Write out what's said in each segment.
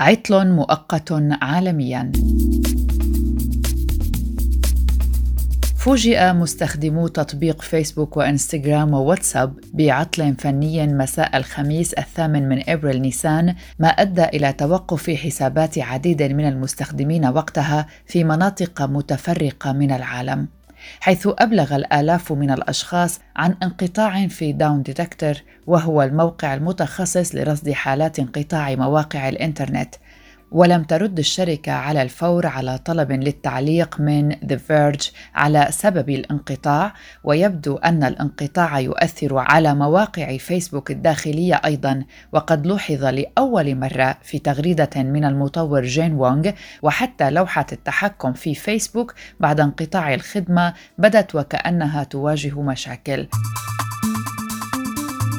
عطل مؤقت عالمياً. فوجئ مستخدمو تطبيق فيسبوك وإنستغرام وواتساب بعطل فني مساء الخميس 8 أبريل نيسان، ما أدى إلى توقف حسابات عديد من المستخدمين وقتها في مناطق متفرقة من العالم، حيث أبلغ الآلاف من الأشخاص عن انقطاع في داون ديتكتور، وهو الموقع المتخصص لرصد حالات انقطاع مواقع الإنترنت. ولم ترد الشركة على الفور على طلب للتعليق من The Verge على سبب الانقطاع، ويبدو أن الانقطاع يؤثر على مواقع فيسبوك الداخلية أيضاً، وقد لوحظ لأول مرة في تغريدة من المطور جين وونغ، وحتى لوحة التحكم في فيسبوك بعد انقطاع الخدمة بدت وكأنها تواجه مشاكل.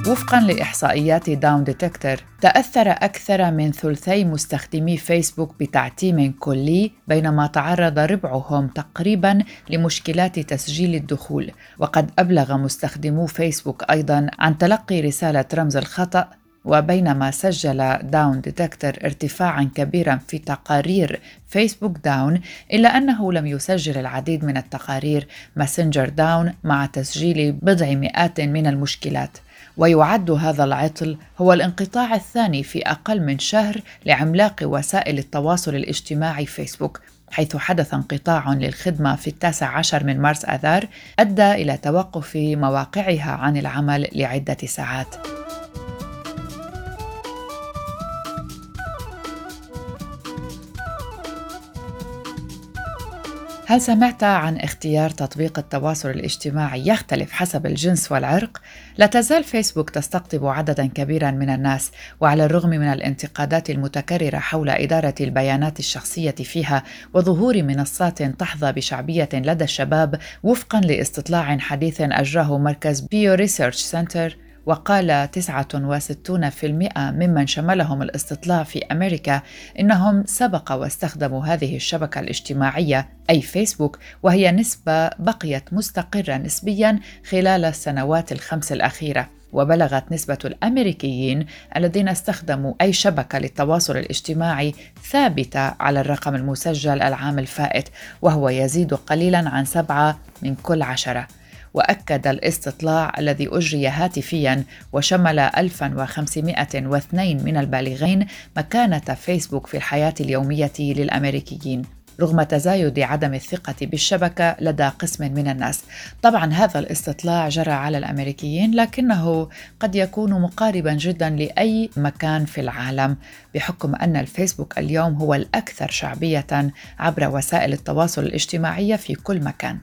وفقاً لإحصائيات داون ديتكتور، تأثر أكثر من ثلثي مستخدمي فيسبوك بتعتيم كلي، بينما تعرض ربعهم تقريباً لمشكلات تسجيل الدخول. وقد أبلغ مستخدمو فيسبوك أيضاً عن تلقي رسالة رمز الخطأ، وبينما سجل داون ديتكتور ارتفاعاً كبيراً في تقارير فيسبوك داون، إلا أنه لم يسجل العديد من التقارير ماسنجر داون مع تسجيل بضع مئات من المشكلات. ويعد هذا العطل هو الانقطاع الثاني في أقل من شهر لعملاق وسائل التواصل الاجتماعي فيسبوك، حيث حدث انقطاع للخدمة في 19 مارس آذار أدى إلى توقف مواقعها عن العمل لعدة ساعات. هل سمعت عن اختيار تطبيق التواصل الاجتماعي يختلف حسب الجنس والعرق؟ لا تزال فيسبوك تستقطب عدداً كبيراً من الناس، وعلى الرغم من الانتقادات المتكررة حول إدارة البيانات الشخصية فيها وظهور منصات تحظى بشعبية لدى الشباب، وفقاً لاستطلاع حديث أجراه مركز بيو ريسيرش سنتر، وقال 69% ممن شملهم الاستطلاع في أمريكا إنهم سبق واستخدموا هذه الشبكة الاجتماعية أي فيسبوك، وهي نسبة بقيت مستقرة نسبياً خلال السنوات الخمس الأخيرة. وبلغت نسبة الأمريكيين الذين استخدموا أي شبكة للتواصل الاجتماعي ثابتة على الرقم المسجل العام الفائت، وهو يزيد قليلاً عن 7 من كل 10. وأكد الاستطلاع الذي أجري هاتفياً وشمل 1502 من البالغين مكانة فيسبوك في الحياة اليومية للأمريكيين، رغم تزايد عدم الثقة بالشبكة لدى قسم من الناس. طبعاً هذا الاستطلاع جرى على الأمريكيين، لكنه قد يكون مقارباً جداً لأي مكان في العالم، بحكم أن الفيسبوك اليوم هو الأكثر شعبية عبر وسائل التواصل الاجتماعي في كل مكان.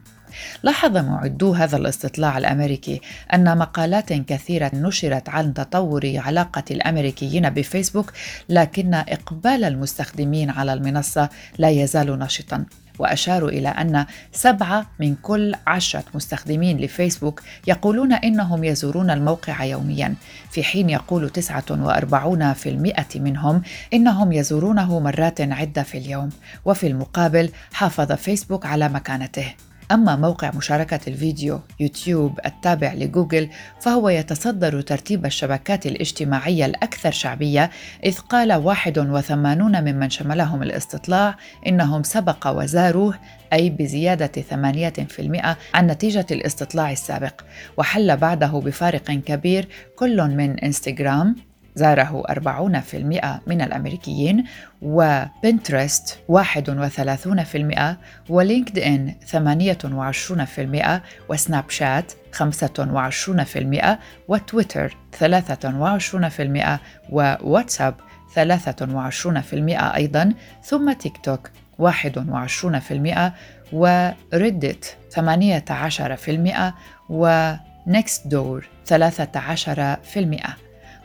لاحظ معدو هذا الاستطلاع الأمريكي أن مقالات كثيرة نشرت عن تطور علاقة الأمريكيين بفيسبوك، لكن إقبال المستخدمين على المنصة لا يزال نشطاً، وأشاروا إلى أن 7 من كل 10 مستخدمين لفيسبوك يقولون إنهم يزورون الموقع يومياً، في حين يقول 49% منهم إنهم يزورونه مرات عدة في اليوم. وفي المقابل حافظ فيسبوك على مكانته. أما موقع مشاركة الفيديو يوتيوب التابع لجوجل فهو يتصدر ترتيب الشبكات الاجتماعية الأكثر شعبية، إذ قال 81 ممن شملهم الاستطلاع إنهم سبق وزاروه، أي بزيادة 8% عن نتيجة الاستطلاع السابق. وحل بعده بفارق كبير كل من إنستغرام، زاره 40% من الأمريكيين، وبنترست 31%، ولينكد إن 28%، وسناب شات 25%، وتويتر 23%، وواتساب 23% أيضاً، ثم تيك توك 21%، وريدت 18%، ونكست دور 13%.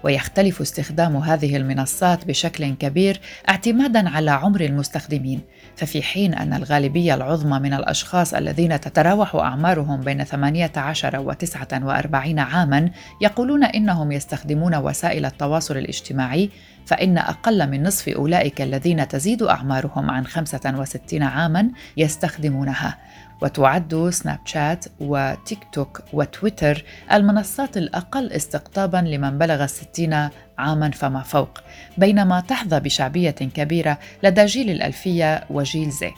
ويختلف استخدام هذه المنصات بشكل كبير اعتماداً على عمر المستخدمين، ففي حين أن الغالبية العظمى من الأشخاص الذين تتراوح أعمارهم بين 18 و 49 عاماً يقولون إنهم يستخدمون وسائل التواصل الاجتماعي، فإن أقل من نصف أولئك الذين تزيد أعمارهم عن 65 عاماً يستخدمونها. وتعد سناب شات وتيك توك وتويتر المنصات الأقل استقطاباً لمن بلغ 60 عاماً فما فوق، بينما تحظى بشعبية كبيرة لدى جيل الألفية وجيل زي.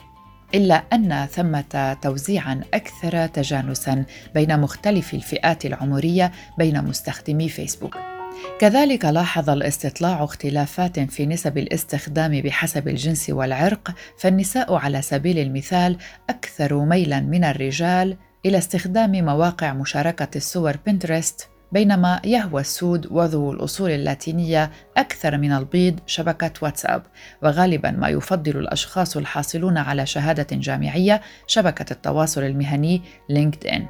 إلا أن ثمة توزيعاً أكثر تجانساً بين مختلف الفئات العمرية بين مستخدمي فيسبوك. كذلك لاحظ الاستطلاع اختلافات في نسب الاستخدام بحسب الجنس والعرق، فالنساء على سبيل المثال أكثر ميلاً من الرجال إلى استخدام مواقع مشاركة الصور بنترست، بينما يهوى السود وذو الأصول اللاتينية أكثر من البيض شبكة واتساب، وغالباً ما يفضل الأشخاص الحاصلون على شهادة جامعية شبكة التواصل المهني لينكد إن.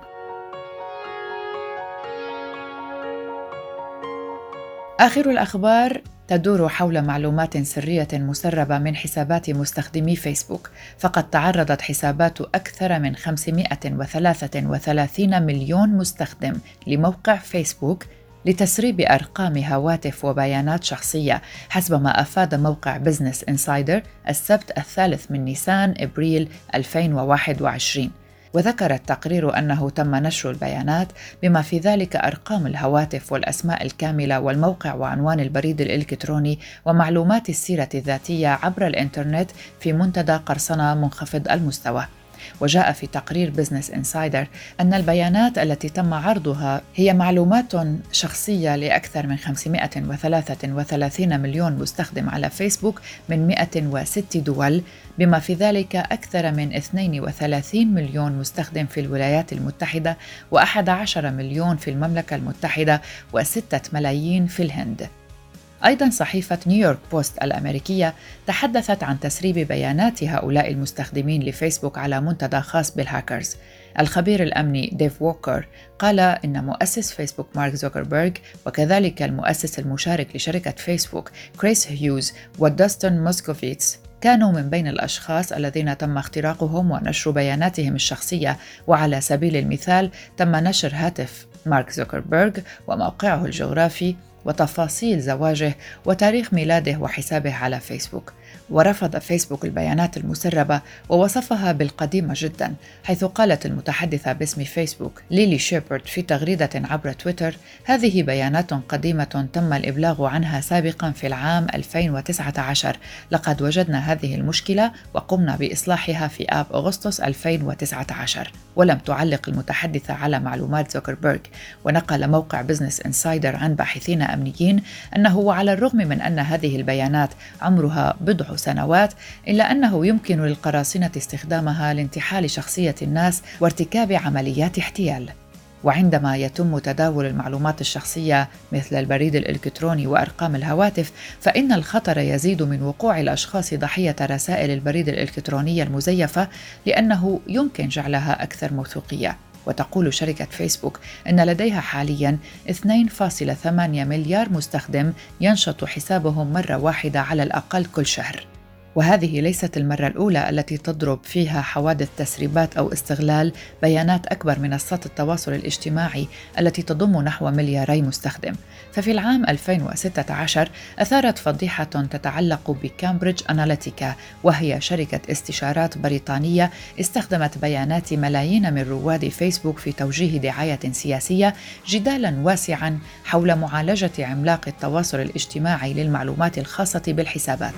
آخر الأخبار تدور حول معلومات سرية مسربة من حسابات مستخدمي فيسبوك، فقد تعرضت حسابات أكثر من 533 مليون مستخدم لموقع فيسبوك لتسريب أرقام هواتف وبيانات شخصية، حسب ما أفاد موقع بزنس إنسايدر السبت 3 أبريل 2021. وذكر التقرير أنه تم نشر البيانات بما في ذلك أرقام الهواتف والأسماء الكاملة والموقع وعنوان البريد الإلكتروني ومعلومات السيرة الذاتية عبر الإنترنت في منتدى قرصنة منخفض المستوى. وجاء في تقرير بزنس إنسايدر أن البيانات التي تم عرضها هي معلومات شخصية لأكثر من 533 مليون مستخدم على فيسبوك من 106 دول، بما في ذلك أكثر من 32 مليون مستخدم في الولايات المتحدة، و11 مليون في المملكة المتحدة، و6 ملايين في الهند. أيضاً صحيفة نيويورك بوست الأمريكية تحدثت عن تسريب بيانات هؤلاء المستخدمين لفيسبوك على منتدى خاص بالهاكرز. الخبير الأمني ديف ووكر قال إن مؤسس فيسبوك مارك زوكربيرغ وكذلك المؤسس المشارك لشركة فيسبوك كريس هيوز وداستون موسكوفيتس كانوا من بين الأشخاص الذين تم اختراقهم ونشر بياناتهم الشخصية، وعلى سبيل المثال تم نشر هاتف مارك زوكربيرغ وموقعه الجغرافي وتفاصيل زواجه وتاريخ ميلاده وحسابه على فيسبوك. ورفض فيسبوك البيانات المسربة ووصفها بالقديمة جداً، حيث قالت المتحدثة باسم فيسبوك ليلي شيبرد في تغريدة عبر تويتر: هذه بيانات قديمة تم الإبلاغ عنها سابقاً في العام 2019، لقد وجدنا هذه المشكلة وقمنا بإصلاحها في آب أغسطس 2019. ولم تعلق المتحدثة على معلومات زوكربيرغ، ونقل موقع بزنس إنسايدر عن باحثين أمنيين أنه على الرغم من أن هذه البيانات عمرها بضع سنوات، إلا أنه يمكن للقراصنة استخدامها لانتحال شخصية الناس وارتكاب عمليات احتيال. وعندما يتم تداول المعلومات الشخصية مثل البريد الإلكتروني وأرقام الهواتف، فإن الخطر يزيد من وقوع الأشخاص ضحية رسائل البريد الإلكترونية المزيفة، لأنه يمكن جعلها أكثر موثوقية. وتقول شركة فيسبوك أن لديها حالياً 2.8 مليار مستخدم ينشط حسابهم مرة واحدة على الأقل كل شهر، وهذه ليست المرة الأولى التي تضرب فيها حوادث تسريبات أو استغلال بيانات أكبر منصات التواصل الاجتماعي التي تضم نحو 2 مليار مستخدم. ففي العام 2016 أثارت فضيحة تتعلق بكامبريدج أناليتيكا، وهي شركة استشارات بريطانية استخدمت بيانات ملايين من رواد فيسبوك في توجيه دعاية سياسية، جدالاً واسعاً حول معالجة عملاق التواصل الاجتماعي للمعلومات الخاصة بالحسابات.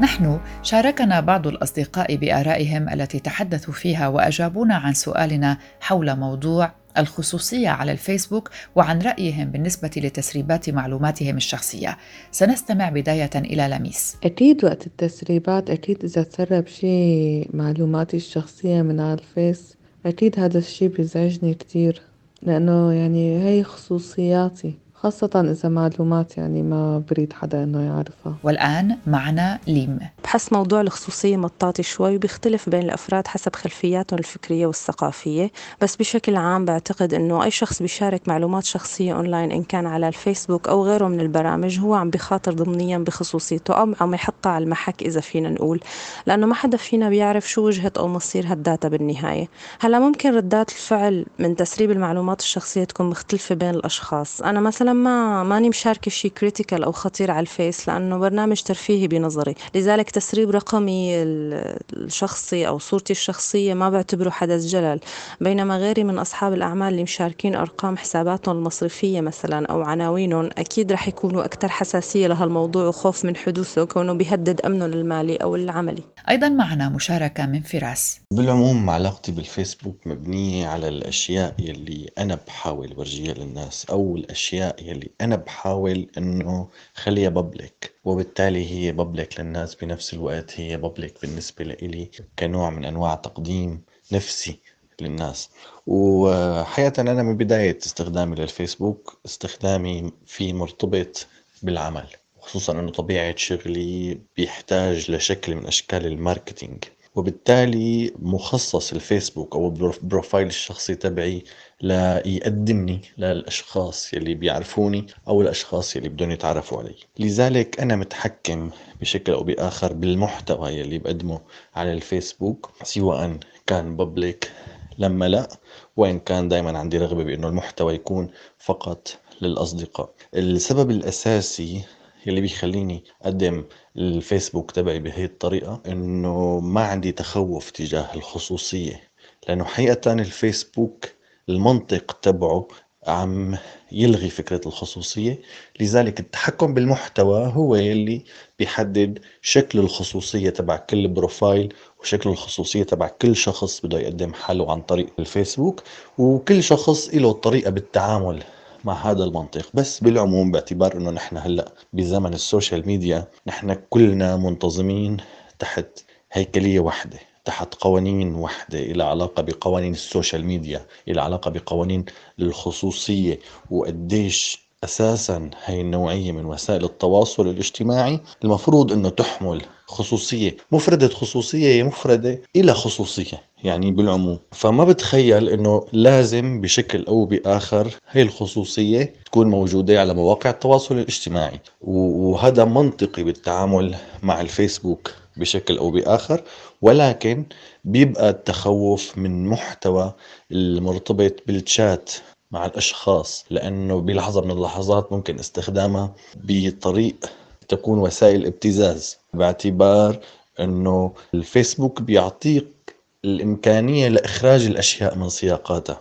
نحن شاركنا بعض الأصدقاء بآرائهم التي تحدثوا فيها وأجابونا عن سؤالنا حول موضوع الخصوصية على الفيسبوك وعن رأيهم بالنسبة لتسريبات معلوماتهم الشخصية. سنستمع بداية إلى لميس. أكيد وقت التسريبات، أكيد إذا تسرب شيء معلوماتي الشخصية من على الفيس، أكيد هذا الشيء بيزعجني كتير، لأنه يعني هي خصوصياتي، خاصة إذا معلومات يعني ما بريد حدا إنه يعرفها. والآن معنا ليم. بحس موضوع الخصوصية مطاطي شوي وبيختلف بين الأفراد حسب خلفياتهم الفكرية والثقافية، بس بشكل عام بعتقد إنه أي شخص بيشارك معلومات شخصية أونلاين إن كان على الفيسبوك أو غيره من البرامج هو عم بيخاطر ضمنيا بخصوصيته أو عم يحطها على المحك، إذا فينا نقول، لأنه ما حدا فينا بيعرف شو وجهة أو مصير هالداتا بالنهاية. هلا ممكن ردات الفعل من تسريب المعلومات الشخصية تكون مختلفة بين الأشخاص. أنا مثلا أنا ماني مشاركة شيء كريتيكال أو خطير على الفيس لأنه برنامج ترفيهي بنظري، لذلك تسريب رقمي الشخصي أو صورتي الشخصية ما بعتبره حدث جلل، بينما غيري من أصحاب الأعمال اللي مشاركين أرقام حساباتهم المصرفية مثلا أو عناوينهم أكيد رح يكونوا أكثر حساسية لهالموضوع وخوف من حدوثه كونه بيهدد أمنهم المالي أو العملي. أيضا معنا مشاركة من فراس. بالعموم علاقتي بالفيسبوك مبنية على الأشياء يلي أنا بحاول ورجيها للناس أو الأشياء يلي أنا بحاول أنه خليها بابليك، وبالتالي هي بابليك للناس، بنفس الوقت هي بابليك بالنسبة لإلي كنوع من أنواع تقديم نفسي للناس. وحقيقة أنا من بداية استخدامي للفيسبوك استخدامي في مرتبط بالعمل، خصوصاً أنه طبيعة شغلي بيحتاج لشكل من أشكال الماركتينج، وبالتالي مخصص الفيسبوك أو البروفايل الشخصي تبعي ليقدمني للأشخاص يلي بيعرفوني أو الأشخاص يلي بدهم يتعرفوا علي. لذلك أنا متحكم بشكل أو بآخر بالمحتوى يلي بقدمه على الفيسبوك، سواء كان بابليك لما لا، وإن كان دايماً عندي رغبة بأنه المحتوى يكون فقط للأصدقاء. السبب الأساسي اللي بيخليني أقدم الفيسبوك تبعي بهي الطريقة إنه ما عندي تخوف تجاه الخصوصية، لأنه حقيقة الفيسبوك المنطق تبعه عم يلغي فكرة الخصوصية، لذلك التحكم بالمحتوى هو يلي بيحدد شكل الخصوصية تبع كل بروفايل وشكل الخصوصية تبع كل شخص بده يقدم حاله عن طريق الفيسبوك، وكل شخص له طريقة بالتعامل مع هذا المنطق. بس بالعموم باعتبار انه نحن هلأ بزمن السوشيال ميديا نحن كلنا منتظمين تحت هيكلية واحدة، تحت قوانين واحدة إلى علاقة بقوانين السوشيال ميديا، إلى علاقة بقوانين الخصوصية، وقديش أساساً هاي النوعية من وسائل التواصل الاجتماعي المفروض أنه تحمل خصوصية. مفردة خصوصية مفردة إلى خصوصية يعني بالعموم، فما بتخيل أنه لازم بشكل أو بآخر هاي الخصوصية تكون موجودة على مواقع التواصل الاجتماعي، وهذا منطقي بالتعامل مع الفيسبوك بشكل أو بآخر. ولكن بيبقى التخوف من محتوى المرتبط بالتشات مع الأشخاص، لأنه بلحظة من اللحظات ممكن استخدامها بطريق تكون وسائل ابتزاز، باعتبار أنه الفيسبوك بيعطيك الإمكانية لإخراج الأشياء من سياقاتها،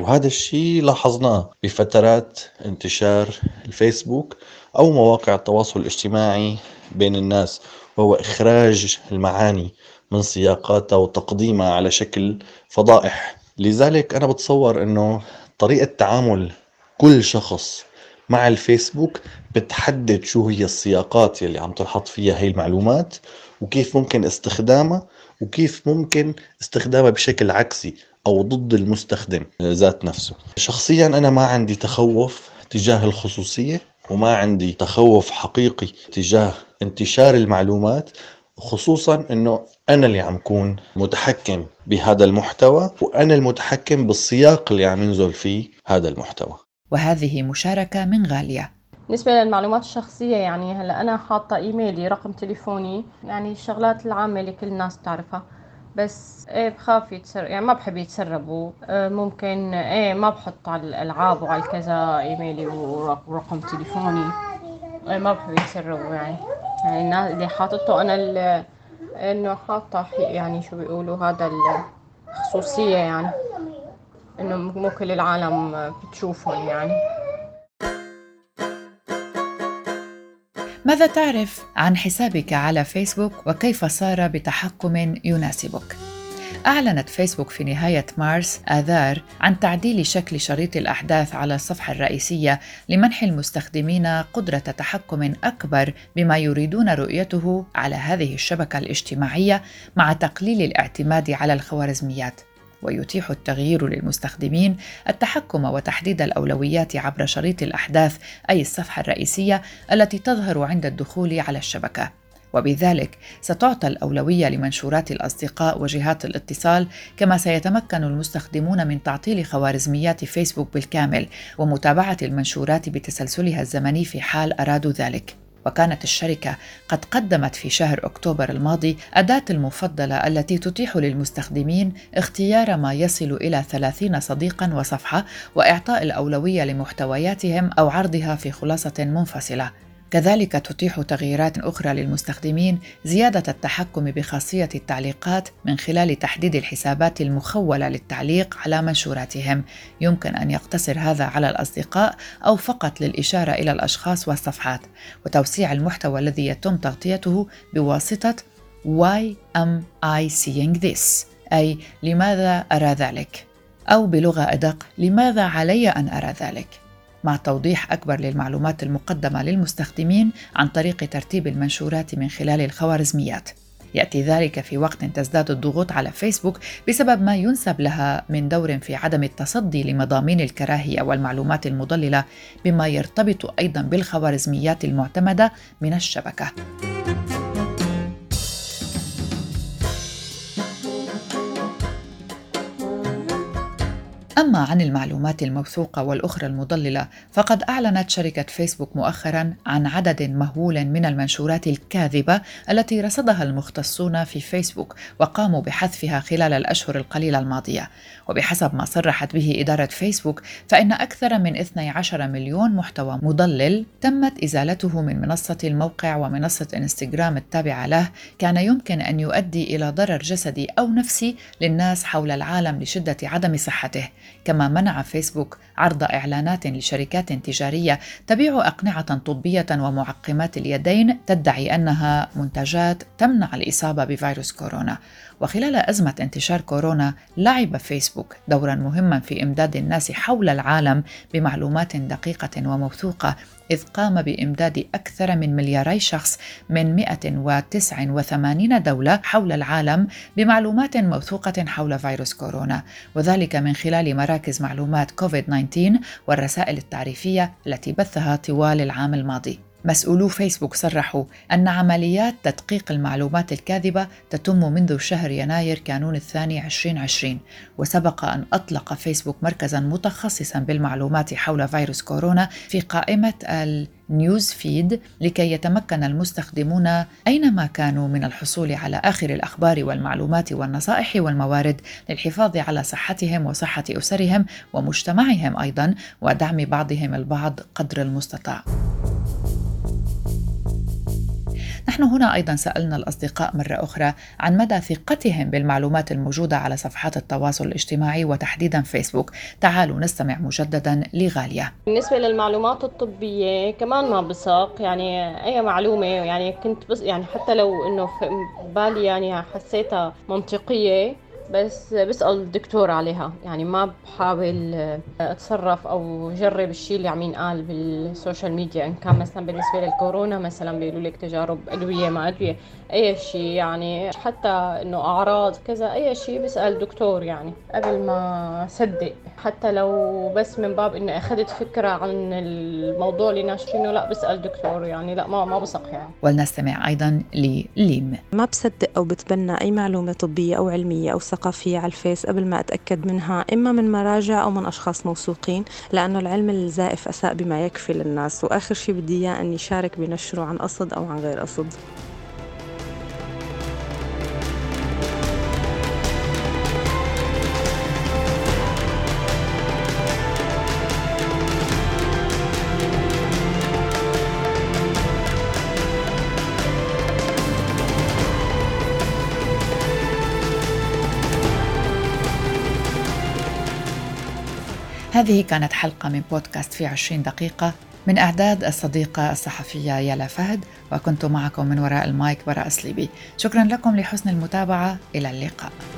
وهذا الشيء لاحظناه بفترات انتشار الفيسبوك أو مواقع التواصل الاجتماعي بين الناس، وهو إخراج المعاني من سياقاتها وتقديمها على شكل فضائح. لذلك أنا بتصور أنه طريقة تعامل كل شخص مع الفيسبوك بتحدد شو هي السياقات اللي عم تنحط فيها هاي المعلومات، وكيف ممكن استخدامها، وكيف ممكن استخدامها بشكل عكسي أو ضد المستخدم ذات نفسه. شخصيا أنا ما عندي تخوف تجاه الخصوصية، وما عندي تخوف حقيقي تجاه انتشار المعلومات، خصوصا أنه أنا اللي عم كون متحكم بهذا المحتوى، وأنا المتحكم بالسياق اللي عم ينزل فيه هذا المحتوى. وهذه مشاركة من غالية. بالنسبة للمعلومات الشخصية يعني هلأ أنا حاطة إيميلي، رقم تليفوني، يعني الشغلات العامة اللي كل الناس تعرفها، بس بخاف يتسرب، يعني ما بحب يتسربوا، ممكن ما بحط على الألعاب وعلى كذا إيميلي ورقم تليفوني، ما بحب يتسربوا يعني الناس اللي حاطته أنا إنه حاطة يعني شو بيقولوا هذا الخصوصية، يعني إنه مو كل العالم بتشوفهم. يعني ماذا تعرف عن حسابك على فيسبوك وكيف صار بتحكم يناسبك؟ أعلنت فيسبوك في نهاية مارس آذار عن تعديل شكل شريط الأحداث على الصفحة الرئيسية لمنح المستخدمين قدرة تحكم أكبر بما يريدون رؤيته على هذه الشبكة الاجتماعية، مع تقليل الاعتماد على الخوارزميات. ويتيح التغيير للمستخدمين التحكم وتحديد الأولويات عبر شريط الأحداث، أي الصفحة الرئيسية التي تظهر عند الدخول على الشبكة. وبذلك ستعطى الأولوية لمنشورات الأصدقاء وجهات الاتصال، كما سيتمكن المستخدمون من تعطيل خوارزميات فيسبوك بالكامل ومتابعة المنشورات بتسلسلها الزمني في حال أرادوا ذلك. وكانت الشركة قد قدمت في شهر أكتوبر الماضي أداة المفضلة التي تتيح للمستخدمين اختيار ما يصل إلى 30 صديقاً وصفحة وإعطاء الأولوية لمحتوياتهم أو عرضها في خلاصة منفصلة. كذلك تتيح تغييرات أخرى للمستخدمين زيادة التحكم بخاصية التعليقات من خلال تحديد الحسابات المخولة للتعليق على منشوراتهم. يمكن أن يقتصر هذا على الأصدقاء أو فقط للإشارة إلى الأشخاص والصفحات، وتوسيع المحتوى الذي يتم تغطيته بواسطة Why am I seeing this؟ أي لماذا أرى ذلك؟ أو بلغة أدق لماذا علي أن أرى ذلك؟ مع توضيح أكبر للمعلومات المقدمة للمستخدمين عن طريق ترتيب المنشورات من خلال الخوارزميات. يأتي ذلك في وقت تزداد الضغوط على فيسبوك بسبب ما ينسب لها من دور في عدم التصدي لمضامين الكراهية والمعلومات المضللة، بما يرتبط أيضاً بالخوارزميات المعتمدة من الشبكة. أما عن المعلومات الموثوقة والأخرى المضللة، فقد أعلنت شركة فيسبوك مؤخراً عن عدد مهول من المنشورات الكاذبة التي رصدها المختصون في فيسبوك وقاموا بحذفها خلال الأشهر القليلة الماضية. وبحسب ما صرحت به إدارة فيسبوك، فإن أكثر من 12 مليون محتوى مضلل تمت إزالته من منصة الموقع ومنصة انستغرام التابعة له، كان يمكن أن يؤدي إلى ضرر جسدي أو نفسي للناس حول العالم لشدة عدم صحته. كما منع فيسبوك عرض إعلانات لشركات تجارية تبيع أقنعة طبية ومعقمات اليدين تدعي أنها منتجات تمنع الإصابة بفيروس كورونا. وخلال أزمة انتشار كورونا، لعب فيسبوك دوراً مهماً في إمداد الناس حول العالم بمعلومات دقيقة وموثوقة، إذ قام بإمداد أكثر من 2 مليار شخص من 189 دولة حول العالم بمعلومات موثوقة حول فيروس كورونا، وذلك من خلال مراكز معلومات كوفيد-19 والرسائل التعريفية التي بثها طوال العام الماضي. مسؤولو فيسبوك صرحوا أن عمليات تدقيق المعلومات الكاذبة تتم منذ شهر يناير كانون الثاني 2020، وسبق أن أطلق فيسبوك مركزاً متخصصاً بالمعلومات حول فيروس كورونا في قائمة النيوز فيد لكي يتمكن المستخدمون أينما كانوا من الحصول على آخر الأخبار والمعلومات والنصائح والموارد للحفاظ على صحتهم وصحة أسرهم ومجتمعهم أيضاً، ودعم بعضهم البعض قدر المستطاع. نحن هنا أيضاً سألنا الأصدقاء مرة أخرى عن مدى ثقتهم بالمعلومات الموجودة على صفحات التواصل الاجتماعي وتحديداً فيسبوك. تعالوا نستمع مجدداً لغالية. بالنسبة للمعلومات الطبية كمان ما بثق، يعني أي معلومة يعني كنت بس يعني حتى لو إنه بالي يعني حسيتها منطقية بس بسأل الدكتور عليها، يعني ما بحاول أتصرف أو جرب الشيء اللي عم ينقال بالسوشيال ميديا. إن كان مثلا بالنسبة للكورونا مثلا بيقولوا لك تجارب أدوية ما أدوية أي شيء، يعني حتى إنه أعراض كذا أي شيء بسأل دكتور يعني قبل ما أصدق، حتى لو بس من باب إنه أخذت فكرة عن الموضوع اللي ناشرينه، لا بسأل دكتور يعني لا ما بثق يعني. ولنستمع أيضا لليم. ما بصدق أو بتبنى أي معلومة طبية أو علمية أو ثقافية على الفيس قبل ما أتأكد منها، إما من مراجع أو من أشخاص موثوقين، لأنه العلم الزائف أساء بما يكفي للناس، وآخر شيء بدي إياه أني شارك بنشره عن قصد أو عن غير قصد. هذه كانت حلقة من بودكاست في 20 دقيقة من إعداد الصديقة الصحفية يلا فهد، وكنت معكم من وراء المايك براء صليبي. شكراً لكم لحسن المتابعة، إلى اللقاء.